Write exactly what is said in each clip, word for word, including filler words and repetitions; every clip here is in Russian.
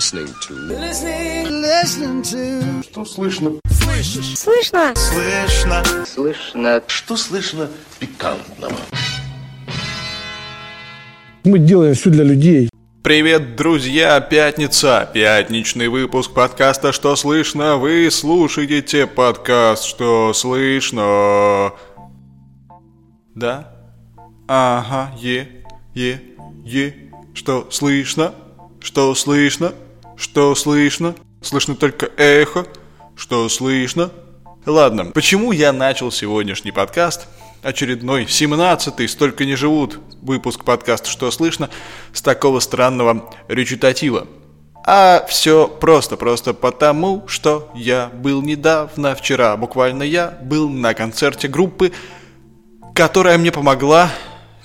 listening to. Listening. Listening to. Что слышно? Слышишь? Слышно. Слышно. Слышно. Что слышно пикантного? Мы делаем все для людей. Привет, друзья! Пятница! Пятничный выпуск подкаста «Что слышно?» Вы слушаете подкаст «Что слышно?» Да? Ага, е, е, е. Что слышно? Что слышно? Что слышно? Слышно только эхо. Что слышно? Ладно, почему я начал сегодняшний подкаст? Очередной, семнадцатый, столько не живут, выпуск подкаста «Что слышно?» с такого странного речитатива. А все просто, просто потому, что я был недавно, вчера, буквально я был на концерте группы, которая мне помогла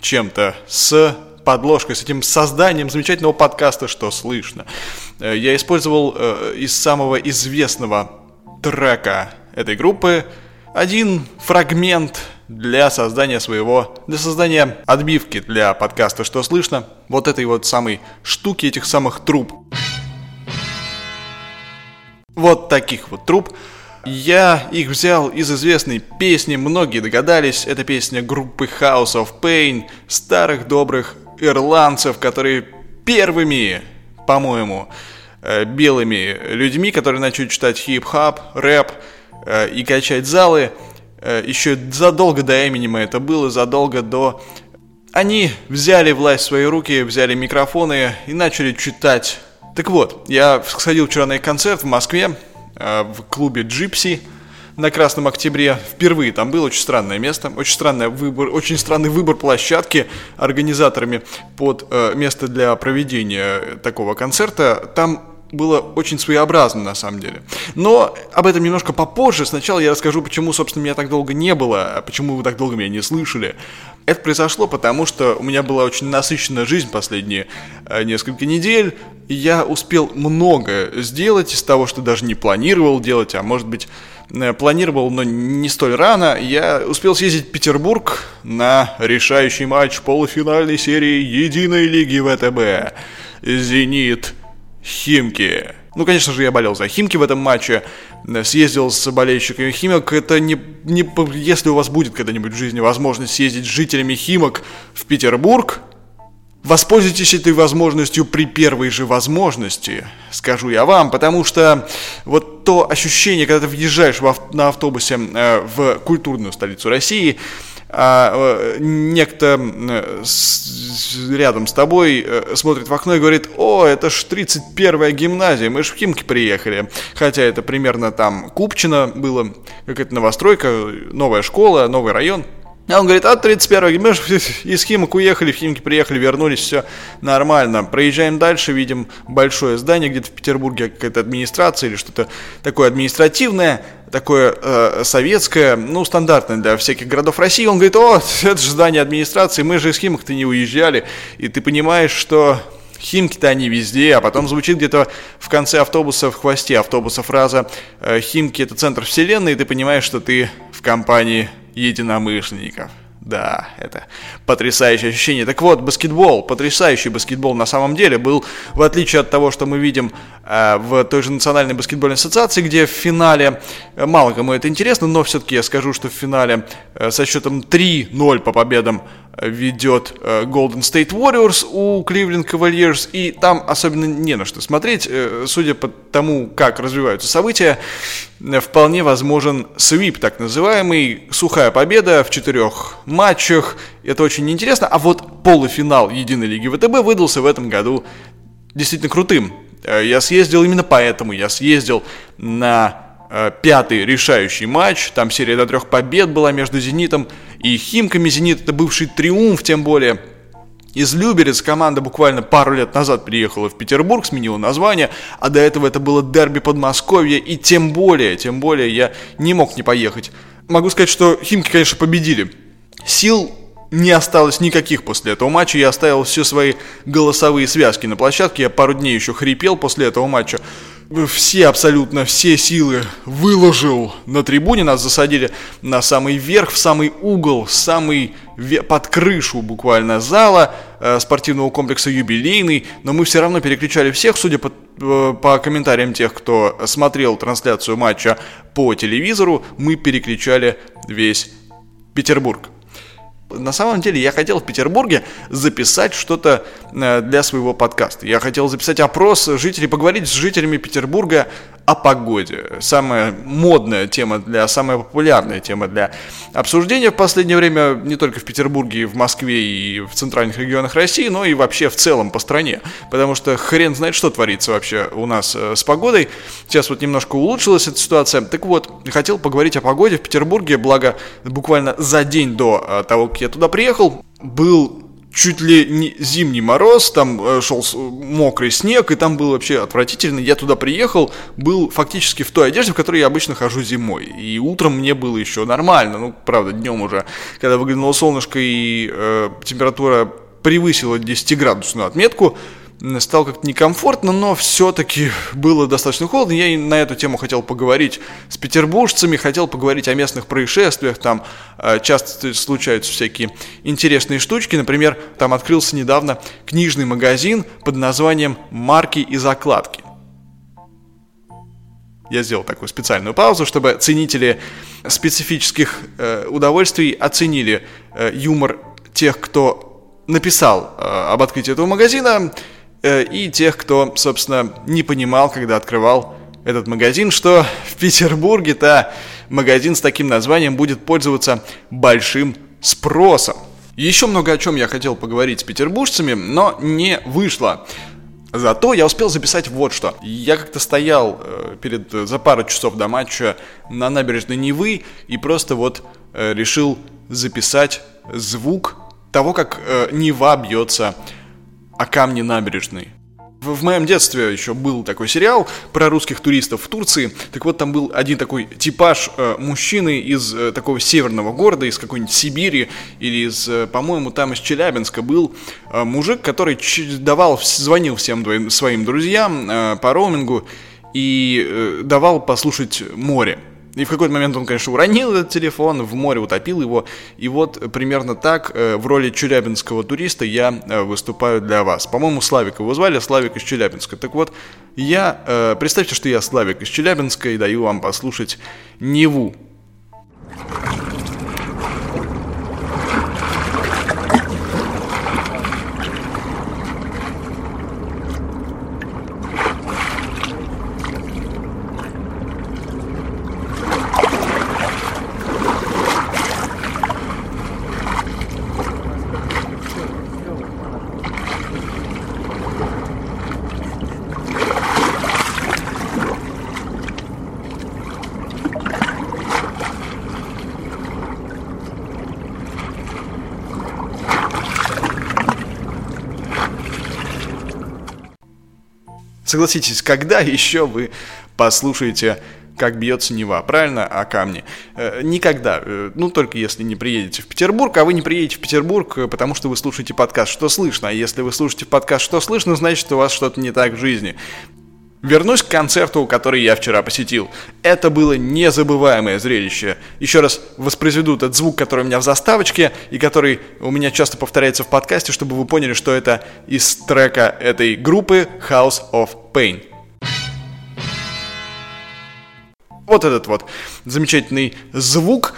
чем-то с подложкой, с этим созданием замечательного подкаста «Что слышно?». Я использовал из самого известного трека этой группы один фрагмент для создания своего, для создания отбивки для подкаста «Что слышно?» вот этой вот самой штуки, этих самых труб. Вот таких вот труб. Я их взял из известной песни, многие догадались, это песня группы House of Pain, старых добрых ирландцев, которые первыми, по-моему, белыми людьми, которые начали читать хип-хап, рэп и качать залы. Еще задолго до Эминема это было, задолго до... Они взяли власть в свои руки, взяли микрофоны и начали читать. Так вот, я сходил вчера на их концерт в Москве, в клубе «Джипси» на Красном Октябре. Впервые там было, очень странное место, очень странный выбор, очень странный выбор площадки организаторами под место для проведения такого концерта. Там... было очень своеобразно, на самом деле. Но об этом немножко попозже. Сначала я расскажу, почему, собственно, меня так долго не было, почему вы так долго меня не слышали. Это произошло потому, что у меня была очень насыщенная жизнь последние э, несколько недель. И я успел много сделать из того, что даже не планировал делать, а может быть, э, планировал, но не столь рано. Я успел съездить в Петербург на решающий матч полуфинальной серии Единой лиги ВТБ. «Зенит». Химки. Ну, конечно же, я болел за Химки в этом матче. Съездил с болельщиками Химок. Это не, не... Если у вас будет когда-нибудь в жизни возможность съездить с жителями Химок в Петербург, воспользуйтесь этой возможностью при первой же возможности, скажу я вам. Потому что вот то ощущение, когда ты въезжаешь в ав... на автобусе э, в культурную столицу России... А некто рядом с тобой смотрит в окно и говорит: «О, это ж тридцать первая гимназия, мы ж в Химки приехали». Хотя это примерно там Купчино было, какая-то новостройка, новая школа, новый район. А он говорит: «А, тридцать первая гимназия, мы ж из Химок уехали, в Химки приехали, вернулись, все нормально». Проезжаем дальше, видим большое здание где-то в Петербурге, какая-то администрация или что-то такое административное, такое э, советское, ну, стандартное для всяких городов России. Он говорит: «О, это же здание администрации, мы же из Химок-то не уезжали». И ты понимаешь, что Химки-то они везде, а потом звучит где-то в конце автобуса, в хвосте автобуса фраза э, «Химки — это центр вселенной», и ты понимаешь, что ты в компании единомышленников. Да, это потрясающее ощущение. Так вот, баскетбол, потрясающий баскетбол на самом деле был, в отличие от того, что мы видим э, в той же Национальной баскетбольной ассоциации, где в финале, э, мало кому это интересно, но все-таки я скажу, что в финале э, со счетом три ноль по победам ведет э, Golden State Warriors у Cleveland Cavaliers, и там особенно не на что смотреть. Э, судя по тому, как развиваются события, э, вполне возможен свип, так называемый, сухая победа в четырех матчах, это очень интересно. А вот полуфинал Единой лиги ВТБ выдался в этом году действительно крутым. Я съездил именно поэтому, я съездил на пятый решающий матч, там серия до трех побед была между «Зенитом» и «Химками». «Зенит» — это бывший «Триумф», тем более из Люберец команда буквально пару лет назад приехала в Петербург, сменила название, а до этого это было дерби Подмосковья, и тем более, тем более я не мог не поехать. Могу сказать, что «Химки», конечно, победили. Сил не осталось никаких после этого матча. Я оставил все свои голосовые связки на площадке. Я пару дней еще хрипел после этого матча. Все, абсолютно все силы выложил на трибуне. Нас засадили на самый верх, в самый угол, самый ве- под крышу буквально зала. э, спортивного комплекса «Юбилейный», но мы все равно перекричали всех, судя по, э, по комментариям тех, кто смотрел трансляцию матча по телевизору, мы перекричали весь Петербург. На самом деле я хотел в Петербурге записать что-то для своего подкаста. Я хотел записать опрос жителей, поговорить с жителями Петербурга о погоде. Самая модная тема, для, самая популярная тема для обсуждения в последнее время не только в Петербурге, и в Москве, и в центральных регионах России, но и вообще в целом по стране. Потому что хрен знает, что творится вообще у нас с погодой. Сейчас вот немножко улучшилась эта ситуация. Так вот, хотел поговорить о погоде в Петербурге, благо буквально за день до того, как я туда приехал, был чуть ли не зимний мороз, там шел мокрый снег, и там было вообще отвратительно. Я туда приехал, был фактически в той одежде, в которой я обычно хожу зимой. И утром мне было еще нормально, ну, правда, днем уже, когда выглянуло солнышко и э, температура превысила десятиградусную отметку, стало как-то некомфортно, но все-таки было достаточно холодно. Я и на эту тему хотел поговорить с петербуржцами, хотел поговорить о местных происшествиях. Там э, часто случаются всякие интересные штучки. Например, там открылся недавно книжный магазин под названием «Марки и закладки». Я сделал такую специальную паузу, чтобы ценители специфических э, удовольствий оценили э, юмор тех, кто написал э, об открытии этого магазина, и тех, кто, собственно, не понимал, когда открывал этот магазин, что в Петербурге-то магазин с таким названием будет пользоваться большим спросом. Еще много о чем я хотел поговорить с петербуржцами, но не вышло. Зато я успел записать вот что. Я как-то стоял перед, за пару часов до матча на набережной Невы и просто вот решил записать звук того, как Нева бьется о камне набережной. В моем детстве еще был такой сериал про русских туристов в Турции. Так вот, там был один такой типаж э, мужчины из э, такого северного города, из какой-нибудь Сибири или из, э, по-моему, там из Челябинска был э, мужик, который ч- давал, звонил всем двоим, своим друзьям э, по роумингу и э, давал послушать море. И в какой-то момент он, конечно, уронил этот телефон, в море утопил его. И вот примерно так э, в роли челябинского туриста я э, выступаю для вас. По-моему, Славик его звали, Славик из Челябинска. Так вот, я, э, представьте, что я Славик из Челябинска и даю вам послушать Неву. Согласитесь, когда еще вы послушаете, как бьется Нева, правильно, о камне? Э, никогда, э, ну только если не приедете в Петербург, а вы не приедете в Петербург, потому что вы слушаете подкаст «Что слышно?», а если вы слушаете подкаст «Что слышно?», значит, у вас что-то не так в жизни. Вернусь к концерту, который я вчера посетил. Это было незабываемое зрелище. Еще раз воспроизведу этот звук, который у меня в заставочке и который у меня часто повторяется в подкасте, чтобы вы поняли, что это из трека этой группы House of Pain. Вот этот вот замечательный звук.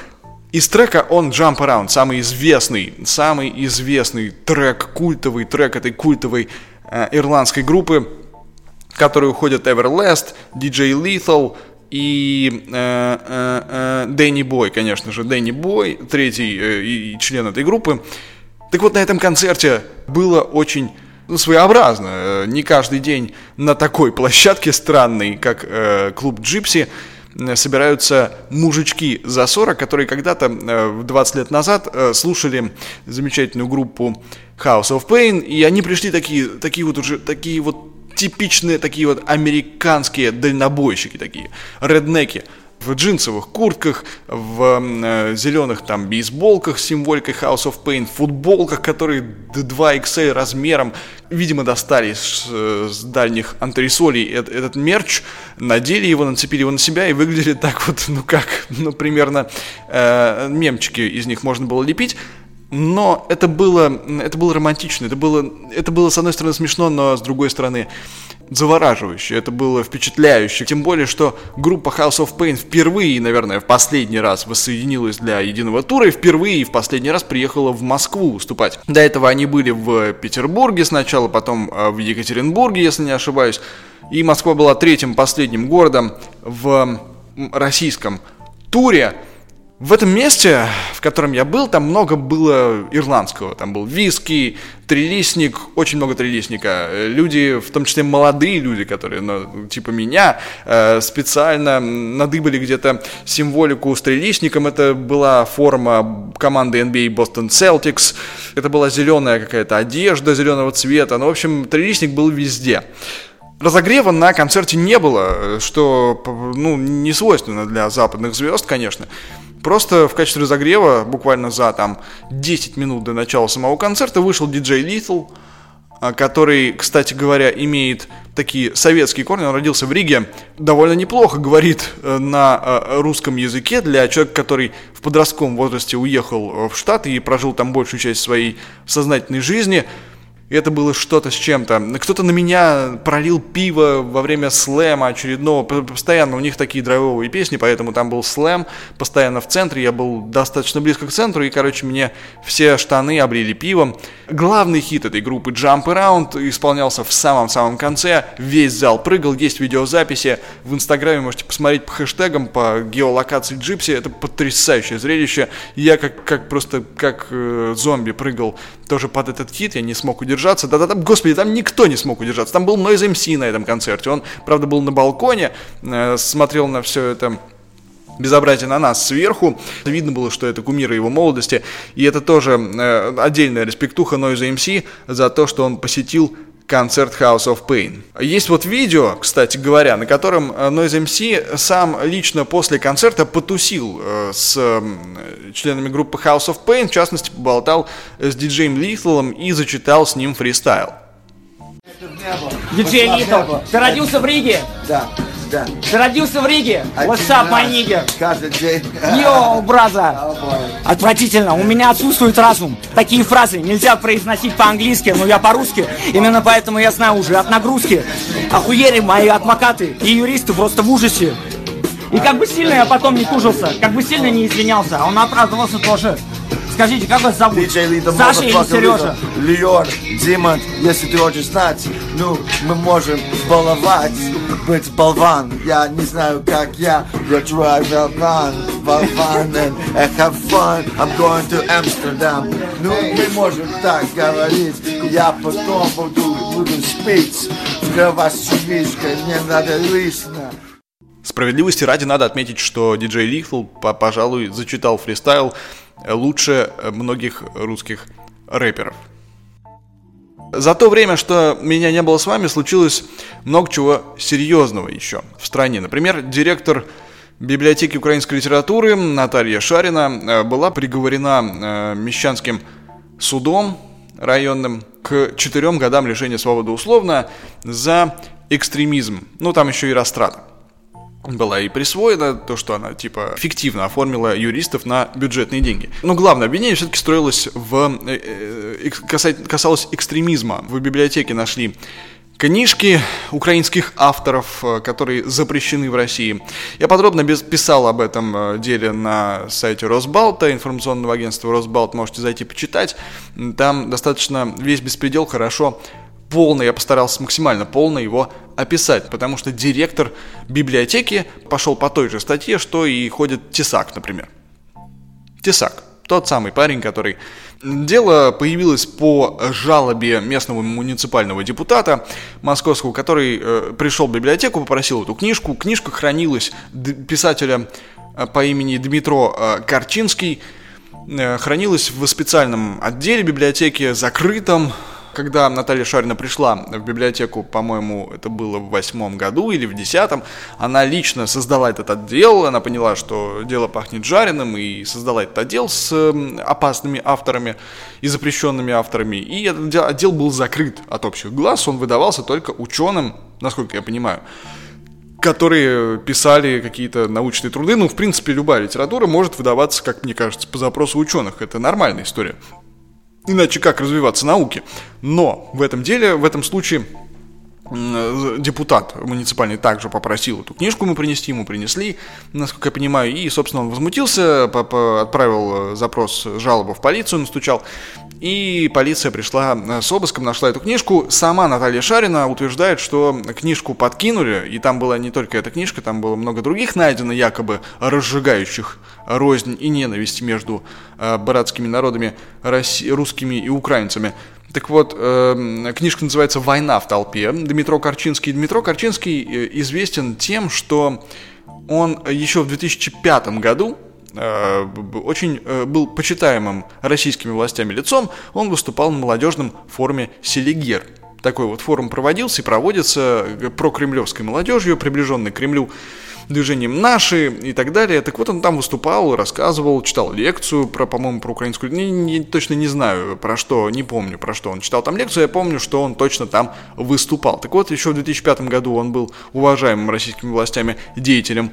Из трека он Jump Around, самый известный, самый известный трек, культовый трек этой культовой э, ирландской группы, в которые уходят Everlast, ди джей Lethal и э, э, э, Дэнни Бой, конечно же, Дэнни Бой, третий э, и член этой группы. Так вот, на этом концерте было очень ну, своеобразно. Не каждый день на такой площадке странной, как э, клуб «Джипси», собираются мужички за сорок, которые когда-то, двадцать лет назад, слушали замечательную группу House of Pain, и они пришли такие, такие вот уже, такие вот типичные, такие вот американские дальнобойщики такие, реднеки, в джинсовых куртках, в зеленых там бейсболках с символикой House of Pain, в футболках, которые два икс эль размером, видимо, достали с, с дальних антресолей этот, этот мерч, надели его, нацепили его на себя и выглядели так вот, ну как, ну примерно э, мемчики из них можно было лепить. Но это было, это было романтично, это было, это было, с одной стороны, смешно, но, с другой стороны, завораживающе, это было впечатляюще. Тем более, что группа House of Pain впервые, наверное, в последний раз воссоединилась для единого тура и впервые и в последний раз приехала в Москву выступать. До этого они были в Петербурге сначала, потом в Екатеринбурге, если не ошибаюсь. И Москва была третьим, последним городом в российском туре. В этом месте, в котором я был, там много было ирландского. Там был виски, трилистник, очень много трилистника. Люди, в том числе молодые люди, которые, ну, типа меня, специально надыбали где-то символику с трилистником. Это была форма команды эн би эй Boston Celtics. Это была зеленая какая-то одежда зеленого цвета. Ну, в общем, трилистник был везде. Разогрева на концерте не было, что, ну, не свойственно для западных звезд, конечно. Просто в качестве разогрева, буквально за там десять минут до начала самого концерта, вышел ди джей Lethal, который, кстати говоря, имеет такие советские корни. Он родился в Риге, довольно неплохо говорит на русском языке для человека, который в подростковом возрасте уехал в Штаты и прожил там большую часть своей сознательной жизни. Это было что-то с чем-то. Кто-то на меня пролил пиво во время слэма очередного. Постоянно у них такие драйвовые песни, поэтому там был слэм постоянно в центре. Я был достаточно близко к центру, и, короче, мне все штаны облили пивом. Главный хит этой группы Jump Around исполнялся в самом-самом конце. Весь зал прыгал, есть видеозаписи. В Инстаграме можете посмотреть по хэштегам, по геолокации Джипси. Это потрясающее зрелище. Я как, как просто как э, зомби прыгал тоже под этот хит. Я не смог удержаться. Да-да-да, господи, там никто не смог удержаться. Там был Noize эм си на этом концерте. Он, правда, был на балконе, э, смотрел на все это безобразие на нас сверху. Видно было, что это кумиры его молодости. И это тоже э, отдельная респектуха Noize эм си за то, что он посетил концерт House of Pain. Есть вот видео, кстати говоря, на котором Noize эм си сам лично после концерта потусил с членами группы House of Pain, в частности, поболтал с диджеем Литтлом и зачитал с ним фристайл. Диджей Литтл, ты родился в Риге? Да, да. Ты родился в Риге? What's up, my nigger? Каждый день. Йоу, браза. Отвратительно, у меня отсутствует разум. Такие фразы нельзя произносить по-английски, но я по-русски. Именно поэтому я знаю уже от нагрузки. Охуели мои адвокаты и юристы просто в ужасе. И как бы сильно я потом не тужился, как бы сильно не извинялся, а он оправдывался тоже. Скажите, как вас зовут? Лида, Саша или Сережа? Леон, Дима, если ты хочешь знать, ну, мы можем баловать, быть болван. Я не знаю, как я, я drive болван, болван, and I have fun, I'm going to Amsterdam. Ну, мы можем так говорить, я потом буду, буду спить, в кровать с чумичкой, мне надо лично. Справедливости ради надо отметить, что диджей Lethal, пожалуй, зачитал фристайл лучше многих русских рэперов. За то время, что меня не было с вами, случилось много чего серьезного еще в стране. Например, директор библиотеки украинской литературы Наталья Шарина была приговорена Мещанским судом районным к четырем годам лишения свободы условно за экстремизм. Ну, там еще и растрата была и присвоена, то, что она, типа, фиктивно оформила юристов на бюджетные деньги. Но главное обвинение все-таки строилось в... Э, каса, касалось экстремизма. В библиотеке нашли книжки украинских авторов, которые запрещены в России. Я подробно писал об этом деле на сайте Росбалта, информационного агентства Росбалт, можете зайти почитать. Там достаточно весь беспредел хорошо... Полно, я постарался максимально полно его описать, потому что директор библиотеки пошел по той же статье, что и ходит Тесак, например. Тесак, тот самый парень, который... Дело появилось по жалобе местного муниципального депутата московского, который э, пришел в библиотеку, попросил эту книжку. Книжка хранилась писателя по имени Дмитро Корчинский, э, хранилась в специальном отделе библиотеки, закрытом. Когда Наталья Шарина пришла в библиотеку, по-моему, это было в восьмом году или в десятом, она лично создала этот отдел, она поняла, что дело пахнет жареным, и создала этот отдел с опасными авторами и запрещенными авторами, и этот отдел был закрыт от общих глаз, он выдавался только ученым, насколько я понимаю. которые писали какие-то научные труды. Ну, в принципе, любая литература может выдаваться, как мне кажется, по запросу ученых. Это нормальная история. Иначе как развиваться науке? Но в этом деле, в этом случае... депутат муниципальный также попросил эту книжку ему принести, ему принесли, насколько я понимаю, и, собственно, он возмутился, отправил запрос, жалобу в полицию, настучал, и полиция пришла с обыском, нашла эту книжку. Сама Наталья Шарина утверждает, что книжку подкинули, и там была не только эта книжка, там было много других найдено, якобы разжигающих рознь и ненависть между братскими народами, русскими и украинцами. Так вот, э, книжка называется «Война в толпе». Дмитро Корчинский. Дмитро Корчинский известен тем, что он еще в две тысячи пятом году э, очень э, был почитаемым российскими властями лицом. Он выступал на молодежном форуме «Селигер». Такой вот форум проводился и проводится прокремлевской молодежью, приближенной к Кремлю движением «Наши» и так далее. Так вот, он там выступал, рассказывал, читал лекцию, про, по-моему, про украинскую... Не, не, точно не знаю, про что, не помню, про что он читал там лекцию, я помню, что он точно там выступал. Так вот, еще в две тысячи пятом году он был уважаемым российскими властями деятелем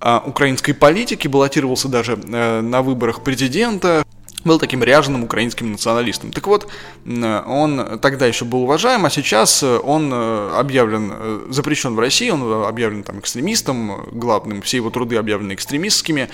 а, украинской политики, баллотировался даже а, на выборах президента, был таким ряженым украинским националистом. Так вот, он тогда еще был уважаем, а сейчас он объявлен, запрещен в России, он объявлен там экстремистом, главным, все его труды объявлены экстремистскими,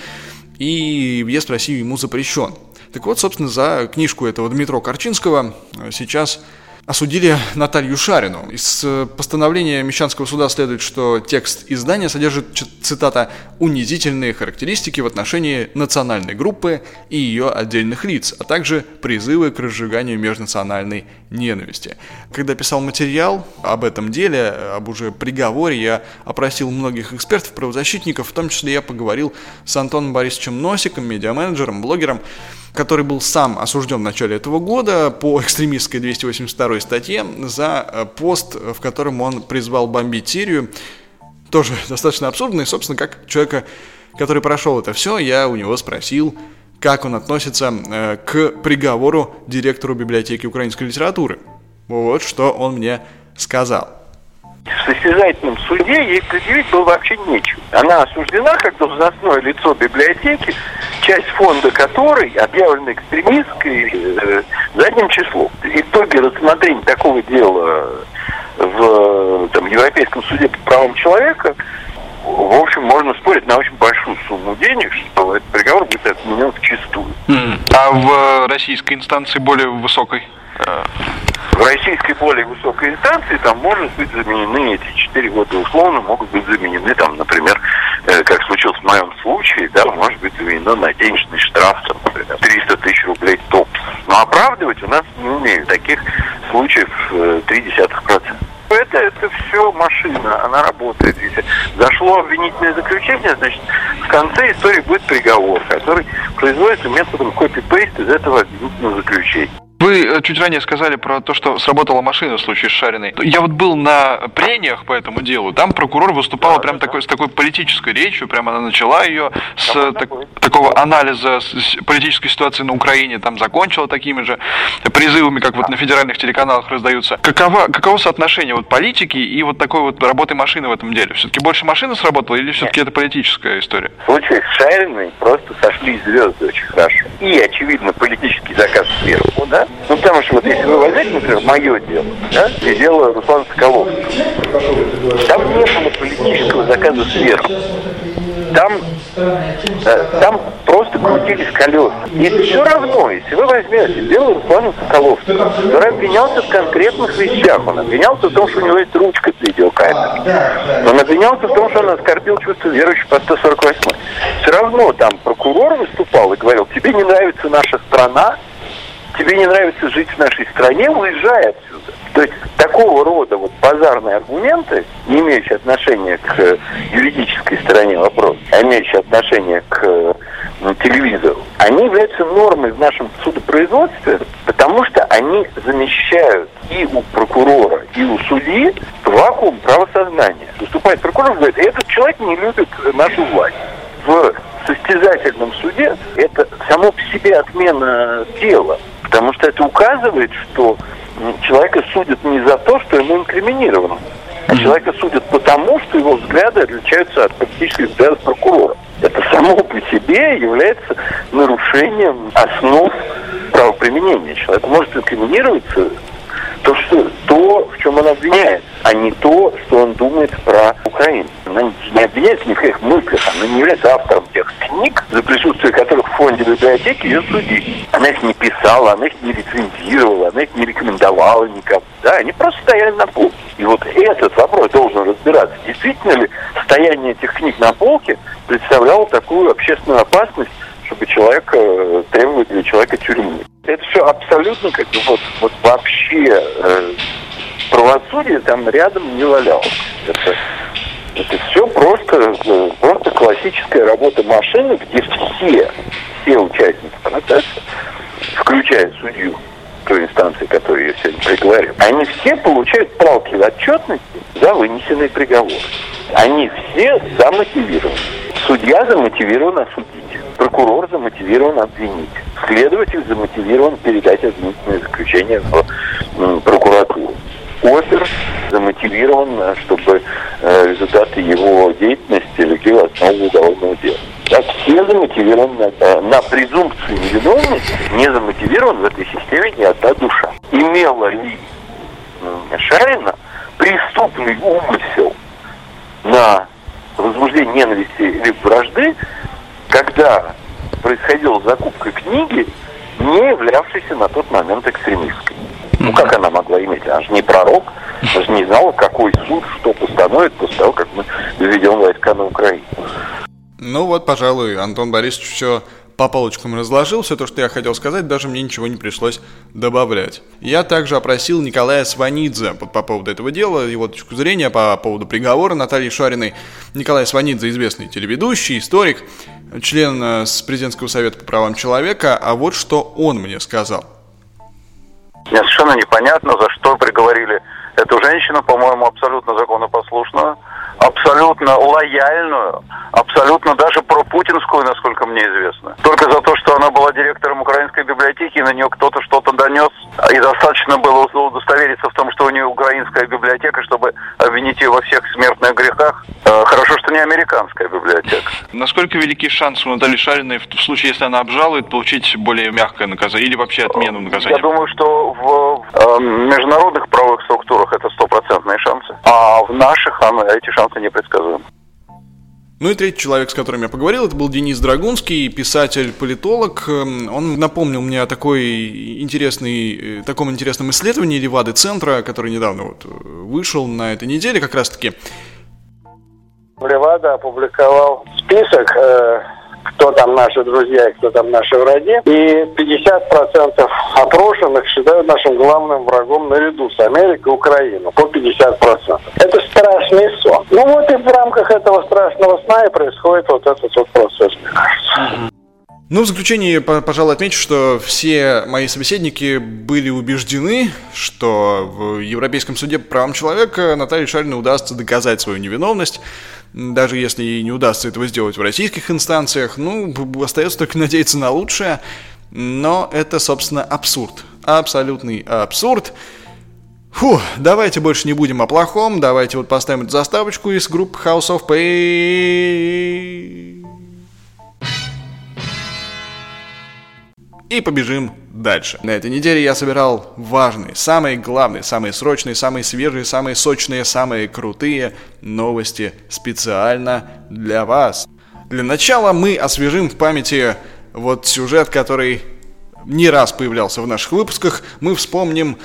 и въезд в Россию ему запрещен. Так вот, собственно, за книжку этого Дмитро Корчинского сейчас осудили Наталью Шарину. Из постановления Мещанского суда следует, что текст издания содержит, цитата, «унизительные характеристики в отношении национальной группы и ее отдельных лиц, а также призывы к разжиганию межнациональной ненависти». Когда писал материал об этом деле, об уже приговоре, я опросил многих экспертов, правозащитников, в том числе я поговорил с Антоном Борисовичем Носиком, медиаменеджером, блогером, который был сам осужден в начале этого года по экстремистской двести восемьдесят второй статье за пост, в котором он призвал бомбить Сирию. Тоже достаточно абсурдно, и, собственно, как человека, который прошел это все, я у него спросил, как он относится к приговору директору библиотеки украинской литературы. Вот что он мне сказал. В состязательном суде ей предъявить было вообще нечего. Она осуждена как должностное лицо библиотеки, часть фонда которой объявлена экстремистской задним числом. Итоги рассмотрения такого дела в там, Европейском суде по правам человека, в общем, можно спорить на очень большую сумму денег, что этот приговор будет отменен вчистую. А в российской инстанции более высокой? В российской более высокой инстанции там может быть заменены эти четыре года условно, могут быть заменены там, например, э, как случилось в моем случае, да, может быть заменено на денежный штраф, там, например, триста тысяч рублей топ. Но оправдывать у нас не умеют, таких случаев три десятых процента. Это, это все машина, она работает. Если зашло обвинительное заключение, значит, в конце истории будет приговор, который производится методом копипейст из этого обвинительного заключения. Вы чуть ранее сказали про то, что сработала машина в случае с Шариной. Я вот был на прениях по этому делу. Там прокурор выступала да, прям да, такой, да. с такой политической речью. Прямо она начала ее с так, такого анализа политической ситуации на Украине. Там закончила такими же призывами, как вот на федеральных телеканалах раздаются. Каково, каково соотношение вот политики и вот такой вот работы машины в этом деле? Все-таки больше машина сработала или все-таки это политическая история? В случае с Шариной просто сошли звезды очень хорошо. И, очевидно, политический заказ сверху, да? Ну, потому что вот если вы возьмете, например, мое дело, да, и дело Руслана Соколовского, там не было политического заказа сверху. Там, там просто крутились колеса. И все равно, если вы возьмете дело Руслана Соколовского, который обвинялся в конкретных вещах, он обвинялся в том, что у него есть ручка с видеокамерой, он обвинялся в том, что он оскорбил чувство верующих по сто сорок восьмой. Все равно там прокурор выступал и говорил, тебе не нравится наша страна, тебе не нравится жить в нашей стране, уезжай отсюда. То есть такого рода вот базарные аргументы, не имеющие отношения к юридической стороне вопроса, а имеющие отношение к ну, телевизору, они являются нормой в нашем судопроизводстве, потому что они замещают и у прокурора, и у судьи вакуум правосознания. Выступает прокурор и говорит, этот человек не любит нашу власть. В состязательном суде это само по себе отмена дела. Потому что это указывает, что человека судят не за то, что ему инкриминировано, а человека судят потому, что его взгляд взгляды отличаются от практически взглядов прокурора. Это само по себе является нарушением основ правоприменения. Человек может инкриминироваться то, что, то, в чем он обвиняется, а не то, что он думает про Украину. Она не обвиняется ни в каких мыслях, она не является автором тех книг, за присутствие которых в фонде библиотеки ее судили. Она их не писала, она их не рецензировала, она их не рекомендовала никому. Да, они просто стояли на полке. И вот этот вопрос должен разбираться. Действительно ли стояние этих книг на полке представляло такую общественную опасность, чтобы человек требовал для человека тюрьмы? Это все абсолютно как бы вот, вот вообще э, правосудие там рядом не валялось. Это, это все просто, просто классическая работа машины, где все, все участники процесса, включая судью той инстанции, которую я сегодня приговорил, они все получают палки отчетности за вынесенный приговор. Они все замотивированы. Судья замотивирован осудить. Прокурор замотивирован обвинить. Следователь замотивирован передать обвинительное заключение в прокуратуру. Опер замотивирован, чтобы результаты его деятельности легли в основу уголовного дела. Так все замотивированы на, на презумпцию невиновности, не замотивирован в этой системе ни одна душа. Имела ли Шарина преступный умысел на возбуждение ненависти или вражды, когда происходила закупка книги, не являвшейся на тот момент экстремистской? Ну как она могла иметь? Она же не пророк, она же не знала, какой суд что постановит после того, как мы введем войска на Украину. Ну вот, пожалуй, Антон Борисович все по полочкам разложил, все то, что я хотел сказать, даже мне ничего не пришлось добавлять. Я также опросил Николая Сванидзе по поводу этого дела, его точку зрения по поводу приговора Натальи Шариной. Николай Сванидзе — известный телеведущий, историк, член Президентского совета по правам человека, а вот что он мне сказал. Мне совершенно непонятно, за что приговорили эту женщину, по-моему, абсолютно законопослушную, абсолютно лояльную, абсолютно даже пропутинскую, насколько мне известно. Только за то, что она была директором украинской библиотеки, и на нее кто-то что-то донес, и достаточно было удостовериться в том, что у нее украинская библиотека, чтобы обвинить ее во всех смертных грехах. Хорошо, что не американская библиотека. Насколько велики шансы у Натальи Шариной, в случае, если она обжалует, получить более мягкое наказание или вообще отмену наказания? Я думаю, что в международных правовых структурах это стопроцентные шансы, а в наших эти шансы непредсказуемо. Ну и третий человек, с которым я поговорил, это был Денис Драгунский, писатель-политолог. Он напомнил мне о такой интересной, таком интересном исследовании Левады Центра, который недавно вот вышел на этой неделе как раз-таки. Левада опубликовал список, кто там наши друзья и кто там наши враги, и пятьдесят процентов опрошенных считают нашим главным врагом наряду с Америкой Украину по пятьдесят процентов. Это страшный сон. Ну вот и в рамках этого страшного сна и происходит вот этот вот процесс, мне кажется. Ну, в заключение, пожалуй, отмечу, что все мои собеседники были убеждены, что в Европейском суде по правам человека Наталье Шариной удастся доказать свою невиновность, даже если ей не удастся этого сделать в российских инстанциях. Ну, остается только надеяться на лучшее, но это, собственно, абсурд. Абсолютный абсурд. Фу, давайте больше не будем о плохом, давайте вот поставим эту заставочку из группы House of Pain. И побежим дальше. На этой неделе я собирал важные, самые главные, самые срочные, самые свежие, самые сочные, самые крутые новости специально для вас. Для начала мы освежим в памяти вот сюжет, который не раз появлялся в наших выпусках. Мы вспомним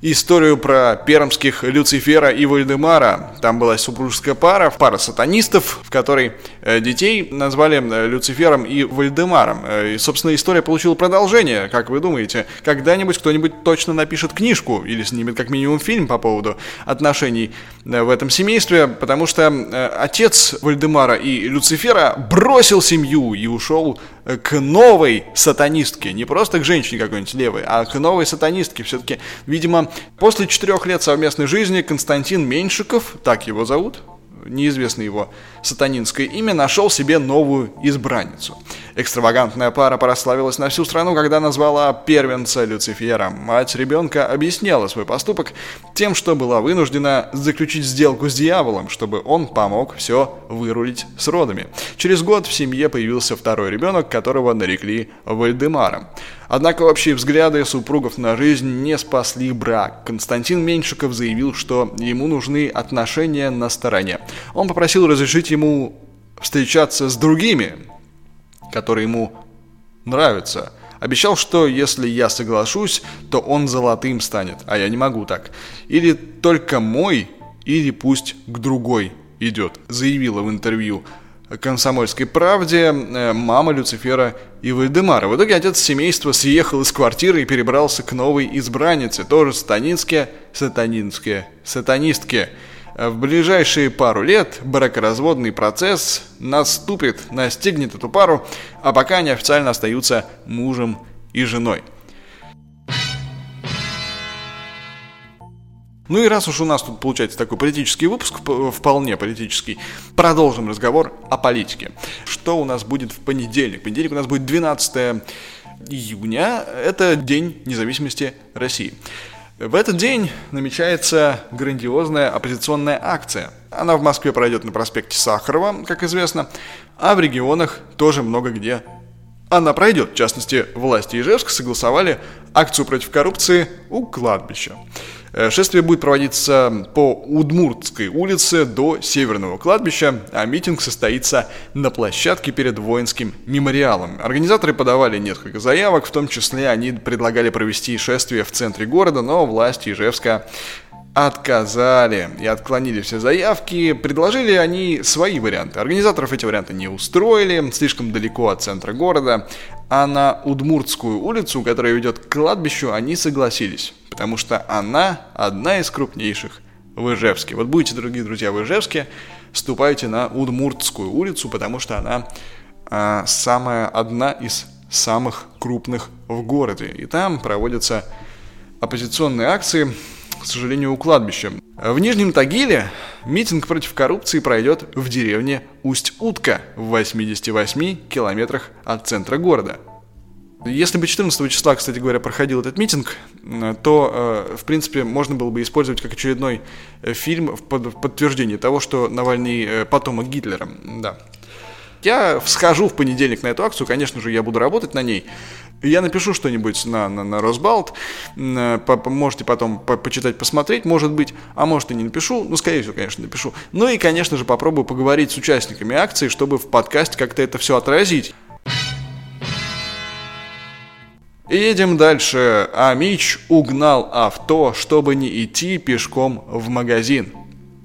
историю про пермских Люцифера и Вальдемара. Там была супружеская пара, пара сатанистов, в которой детей назвали Люцифером и Вальдемаром. И, собственно, история получила продолжение. Как вы думаете, когда-нибудь кто-нибудь точно напишет книжку или снимет как минимум фильм по поводу отношений в этом семействе, потому что отец Вальдемара и Люцифера бросил семью и ушел к новой сатанистке. Не просто к женщине какой-нибудь левой, а к новой сатанистке. Все-таки, видимо, после четырех лет совместной жизни Константин Меньшиков, так его зовут, неизвестно его сатанинское имя, нашел себе новую избранницу. Экстравагантная пара прославилась на всю страну, когда назвала первенца Люцифером. Мать ребенка объясняла свой поступок тем, что была вынуждена заключить сделку с дьяволом, чтобы он помог все вырулить с родами. Через год в семье появился второй ребенок, которого нарекли Вальдемаром. Однако общие взгляды супругов на жизнь не спасли брак. Константин Меньшиков заявил, что ему нужны отношения на стороне. Он попросил разрешить ему встречаться с другими, которые ему нравятся. Обещал, что если я соглашусь, то он золотым станет, а я не могу так. Или только мой, или пусть к другой идет, заявила в интервью «Комсомольской правде» мама Люцифера и Вальдемара. В итоге отец семейства съехал из квартиры и перебрался к новой избраннице, тоже сатанинске, сатанинске, сатанистке. В ближайшие пару лет бракоразводный процесс наступит, настигнет эту пару, а пока они официально остаются мужем и женой. Ну и раз уж у нас тут получается такой политический выпуск, вполне политический, продолжим разговор о политике. Что у нас будет в понедельник? В понедельник у нас будет двенадцатое июня, это День независимости России. В этот день намечается грандиозная оппозиционная акция. Она в Москве пройдет на проспекте Сахарова, как известно, а в регионах тоже много где она пройдет. В частности, власти Ижевска согласовали акцию против коррупции у кладбища. Шествие будет проводиться по Удмуртской улице до Северного кладбища, а митинг состоится на площадке перед воинским мемориалом. Организаторы подавали несколько заявок, в том числе они предлагали провести шествие в центре города, но власти Ижевска отказали и отклонили все заявки. Предложили они свои варианты. Организаторов эти варианты не устроили, слишком далеко от центра города, а на Удмуртскую улицу, которая ведет к кладбищу, они согласились, потому что она одна из крупнейших в Ижевске. Вот будете, дорогие друзья, в Ижевске, ступайте на Удмуртскую улицу, потому что она э, самая одна из самых крупных в городе. И там проводятся оппозиционные акции, к сожалению, у кладбища. В Нижнем Тагиле митинг против коррупции пройдет в деревне Усть-Утка в восьмидесяти восьми километрах от центра города. Если бы четырнадцатого числа, кстати говоря, проходил этот митинг, то, в принципе, можно было бы использовать как очередной фильм в подтверждении того, что Навальный потомок Гитлера. Да. Я схожу в понедельник на эту акцию, конечно же, я буду работать на ней. Я напишу что-нибудь на, на, на Росбалт, на, по, можете потом по, почитать, посмотреть, может быть, а может и не напишу, ну, скорее всего, конечно, напишу. Ну и, конечно же, попробую поговорить с участниками акции, чтобы в подкасте как-то это все отразить. Едем дальше. Амич угнал авто, чтобы не идти пешком в магазин.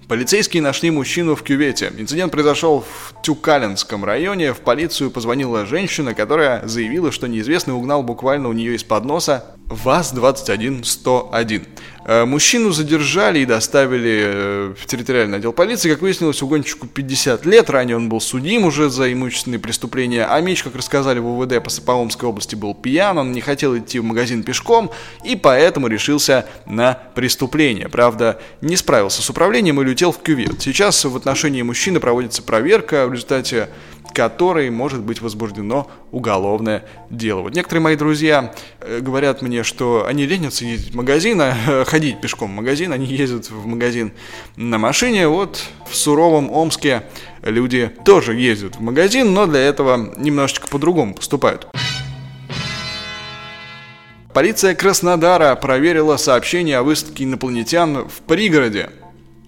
Полицейские нашли мужчину в кювете. Инцидент произошел в Тюкалинском районе. В полицию позвонила женщина, которая заявила, что неизвестный угнал буквально у нее из-под носа ВАЗ двадцать один сто один. Мужчину задержали и доставили в территориальный отдел полиции. Как выяснилось, угонщику пятьдесят лет. Ранее он был судим уже за имущественные преступления. Амич, как рассказали в УВД по Омской области, был пьян. Он не хотел идти в магазин пешком и поэтому решился на преступление. Правда, не справился с управлением и летел в кювет. Сейчас в отношении мужчины проводится проверка, в результате которой может быть возбуждено уголовное дело. Вот некоторые мои друзья говорят мне, что они ленятся ездить в магазин, а, ходить пешком в магазин, они ездят в магазин на машине. Вот в суровом Омске люди тоже ездят в магазин, но для этого немножечко по-другому поступают. Полиция Краснодара проверила сообщения о высадке инопланетян в пригороде.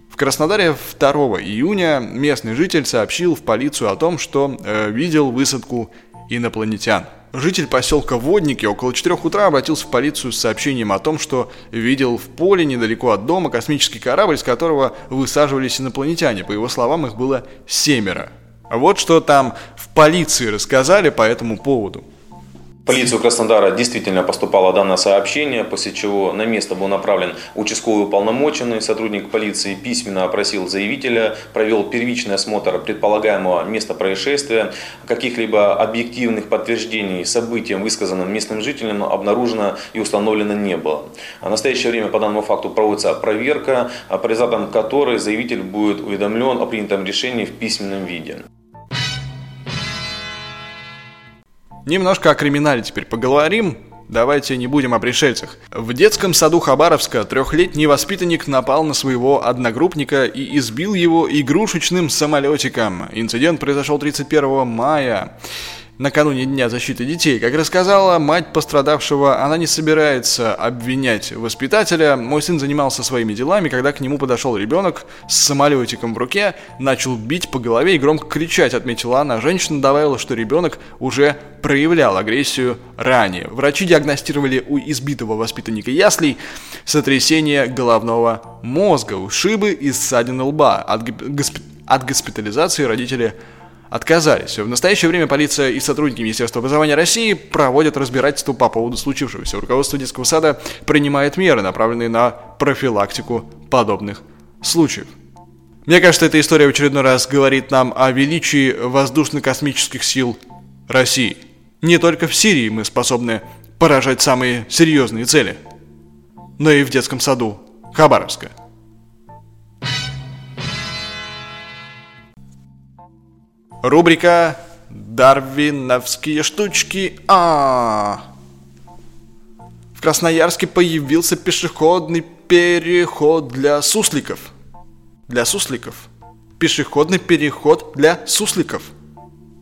В Краснодаре второго июня местный житель сообщил в полицию о том, что э, видел высадку инопланетян. Житель поселка Водники около четырёх утра обратился в полицию с сообщением о том, что видел в поле недалеко от дома космический корабль, с которого высаживались инопланетяне. По его словам, их было семеро. Вот что там в полиции рассказали по этому поводу. В полицию Краснодара действительно поступало данное сообщение, после чего на место был направлен участковый уполномоченный. Сотрудник полиции письменно опросил заявителя, провел первичный осмотр предполагаемого места происшествия. Каких-либо объективных подтверждений событиям, высказанным местным жителям, обнаружено и установлено не было. В настоящее время по данному факту проводится проверка, по результатам которой заявитель будет уведомлен о принятом решении в письменном виде. Немножко о криминале теперь поговорим. Давайте не будем о пришельцах. В детском саду Хабаровска трехлетний воспитанник напал на своего одногруппника и избил его игрушечным самолетиком. Инцидент произошел тридцать первого мая, накануне Дня защиты детей. Как рассказала мать пострадавшего, она не собирается обвинять воспитателя. «Мой сын занимался своими делами, когда к нему подошел ребенок с самолетиком в руке, начал бить по голове и громко кричать», — отметила она. Женщина добавила, что ребенок уже проявлял агрессию ранее. Врачи диагностировали у избитого воспитанника яслей сотрясение головного мозга, ушибы и ссадины лба. От, госп... от госпитализации родители отказались. В настоящее время полиция и сотрудники Министерства образования России проводят разбирательство по поводу случившегося. Руководство детского сада принимает меры, направленные на профилактику подобных случаев. Мне кажется, эта история в очередной раз говорит нам о величии воздушно-космических сил России. Не только в Сирии мы способны поражать самые серьезные цели, но и в детском саду Хабаровска. Рубрика «Дарвиновские штучки». А в Красноярске появился пешеходный переход для сусликов. Для сусликов. Пешеходный переход для сусликов.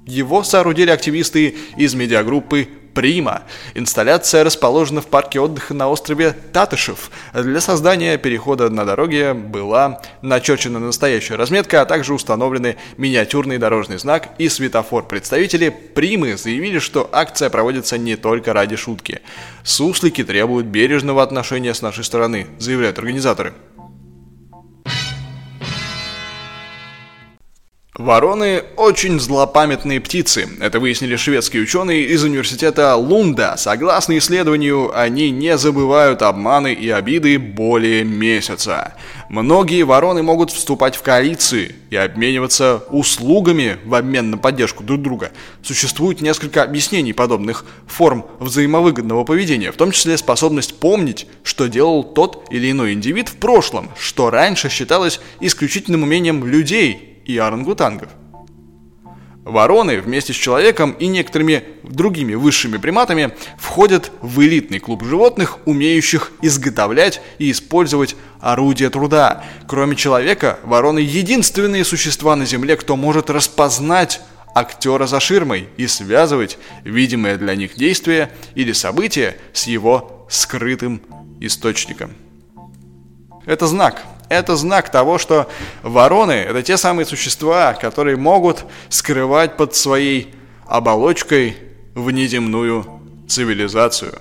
Его соорудили активисты из медиагруппы «Прима». Инсталляция расположена в парке отдыха на острове Татышев. Для создания перехода на дороге была начерчена настоящая разметка, а также установлены миниатюрный дорожный знак и светофор. Представители «Примы» заявили, что акция проводится не только ради шутки. «Суслики требуют бережного отношения с нашей стороны», заявляют организаторы. Вороны – очень злопамятные птицы. Это выяснили шведские ученые из университета Лунда. Согласно исследованию, они не забывают обманы и обиды более месяца. Многие вороны могут вступать в коалиции и обмениваться услугами в обмен на поддержку друг друга. Существует несколько объяснений подобных форм взаимовыгодного поведения, в том числе способность помнить, что делал тот или иной индивид в прошлом, что раньше считалось исключительным умением людей и орангутангов. Вороны вместе с человеком и некоторыми другими высшими приматами входят в элитный клуб животных, умеющих изготовлять и использовать орудия труда. Кроме человека, вороны — единственные существа на Земле, кто может распознать актера за ширмой и связывать видимое для них действие или событие с его скрытым источником. Это знак. Это знак того, что вороны – это те самые существа, которые могут скрывать под своей оболочкой внеземную цивилизацию.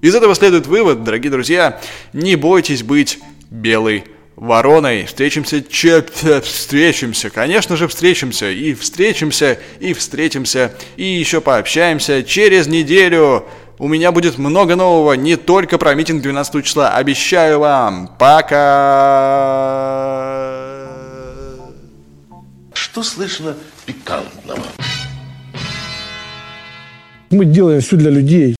Из этого следует вывод, дорогие друзья: не бойтесь быть белой вороной. Встретимся, че... встретимся, конечно же, встретимся, и встретимся, и встретимся, и еще пообщаемся через неделю. У меня будет много нового, не только про митинг двенадцатого числа. Обещаю вам. Пока. Что слышно пикантного? Мы делаем все для людей.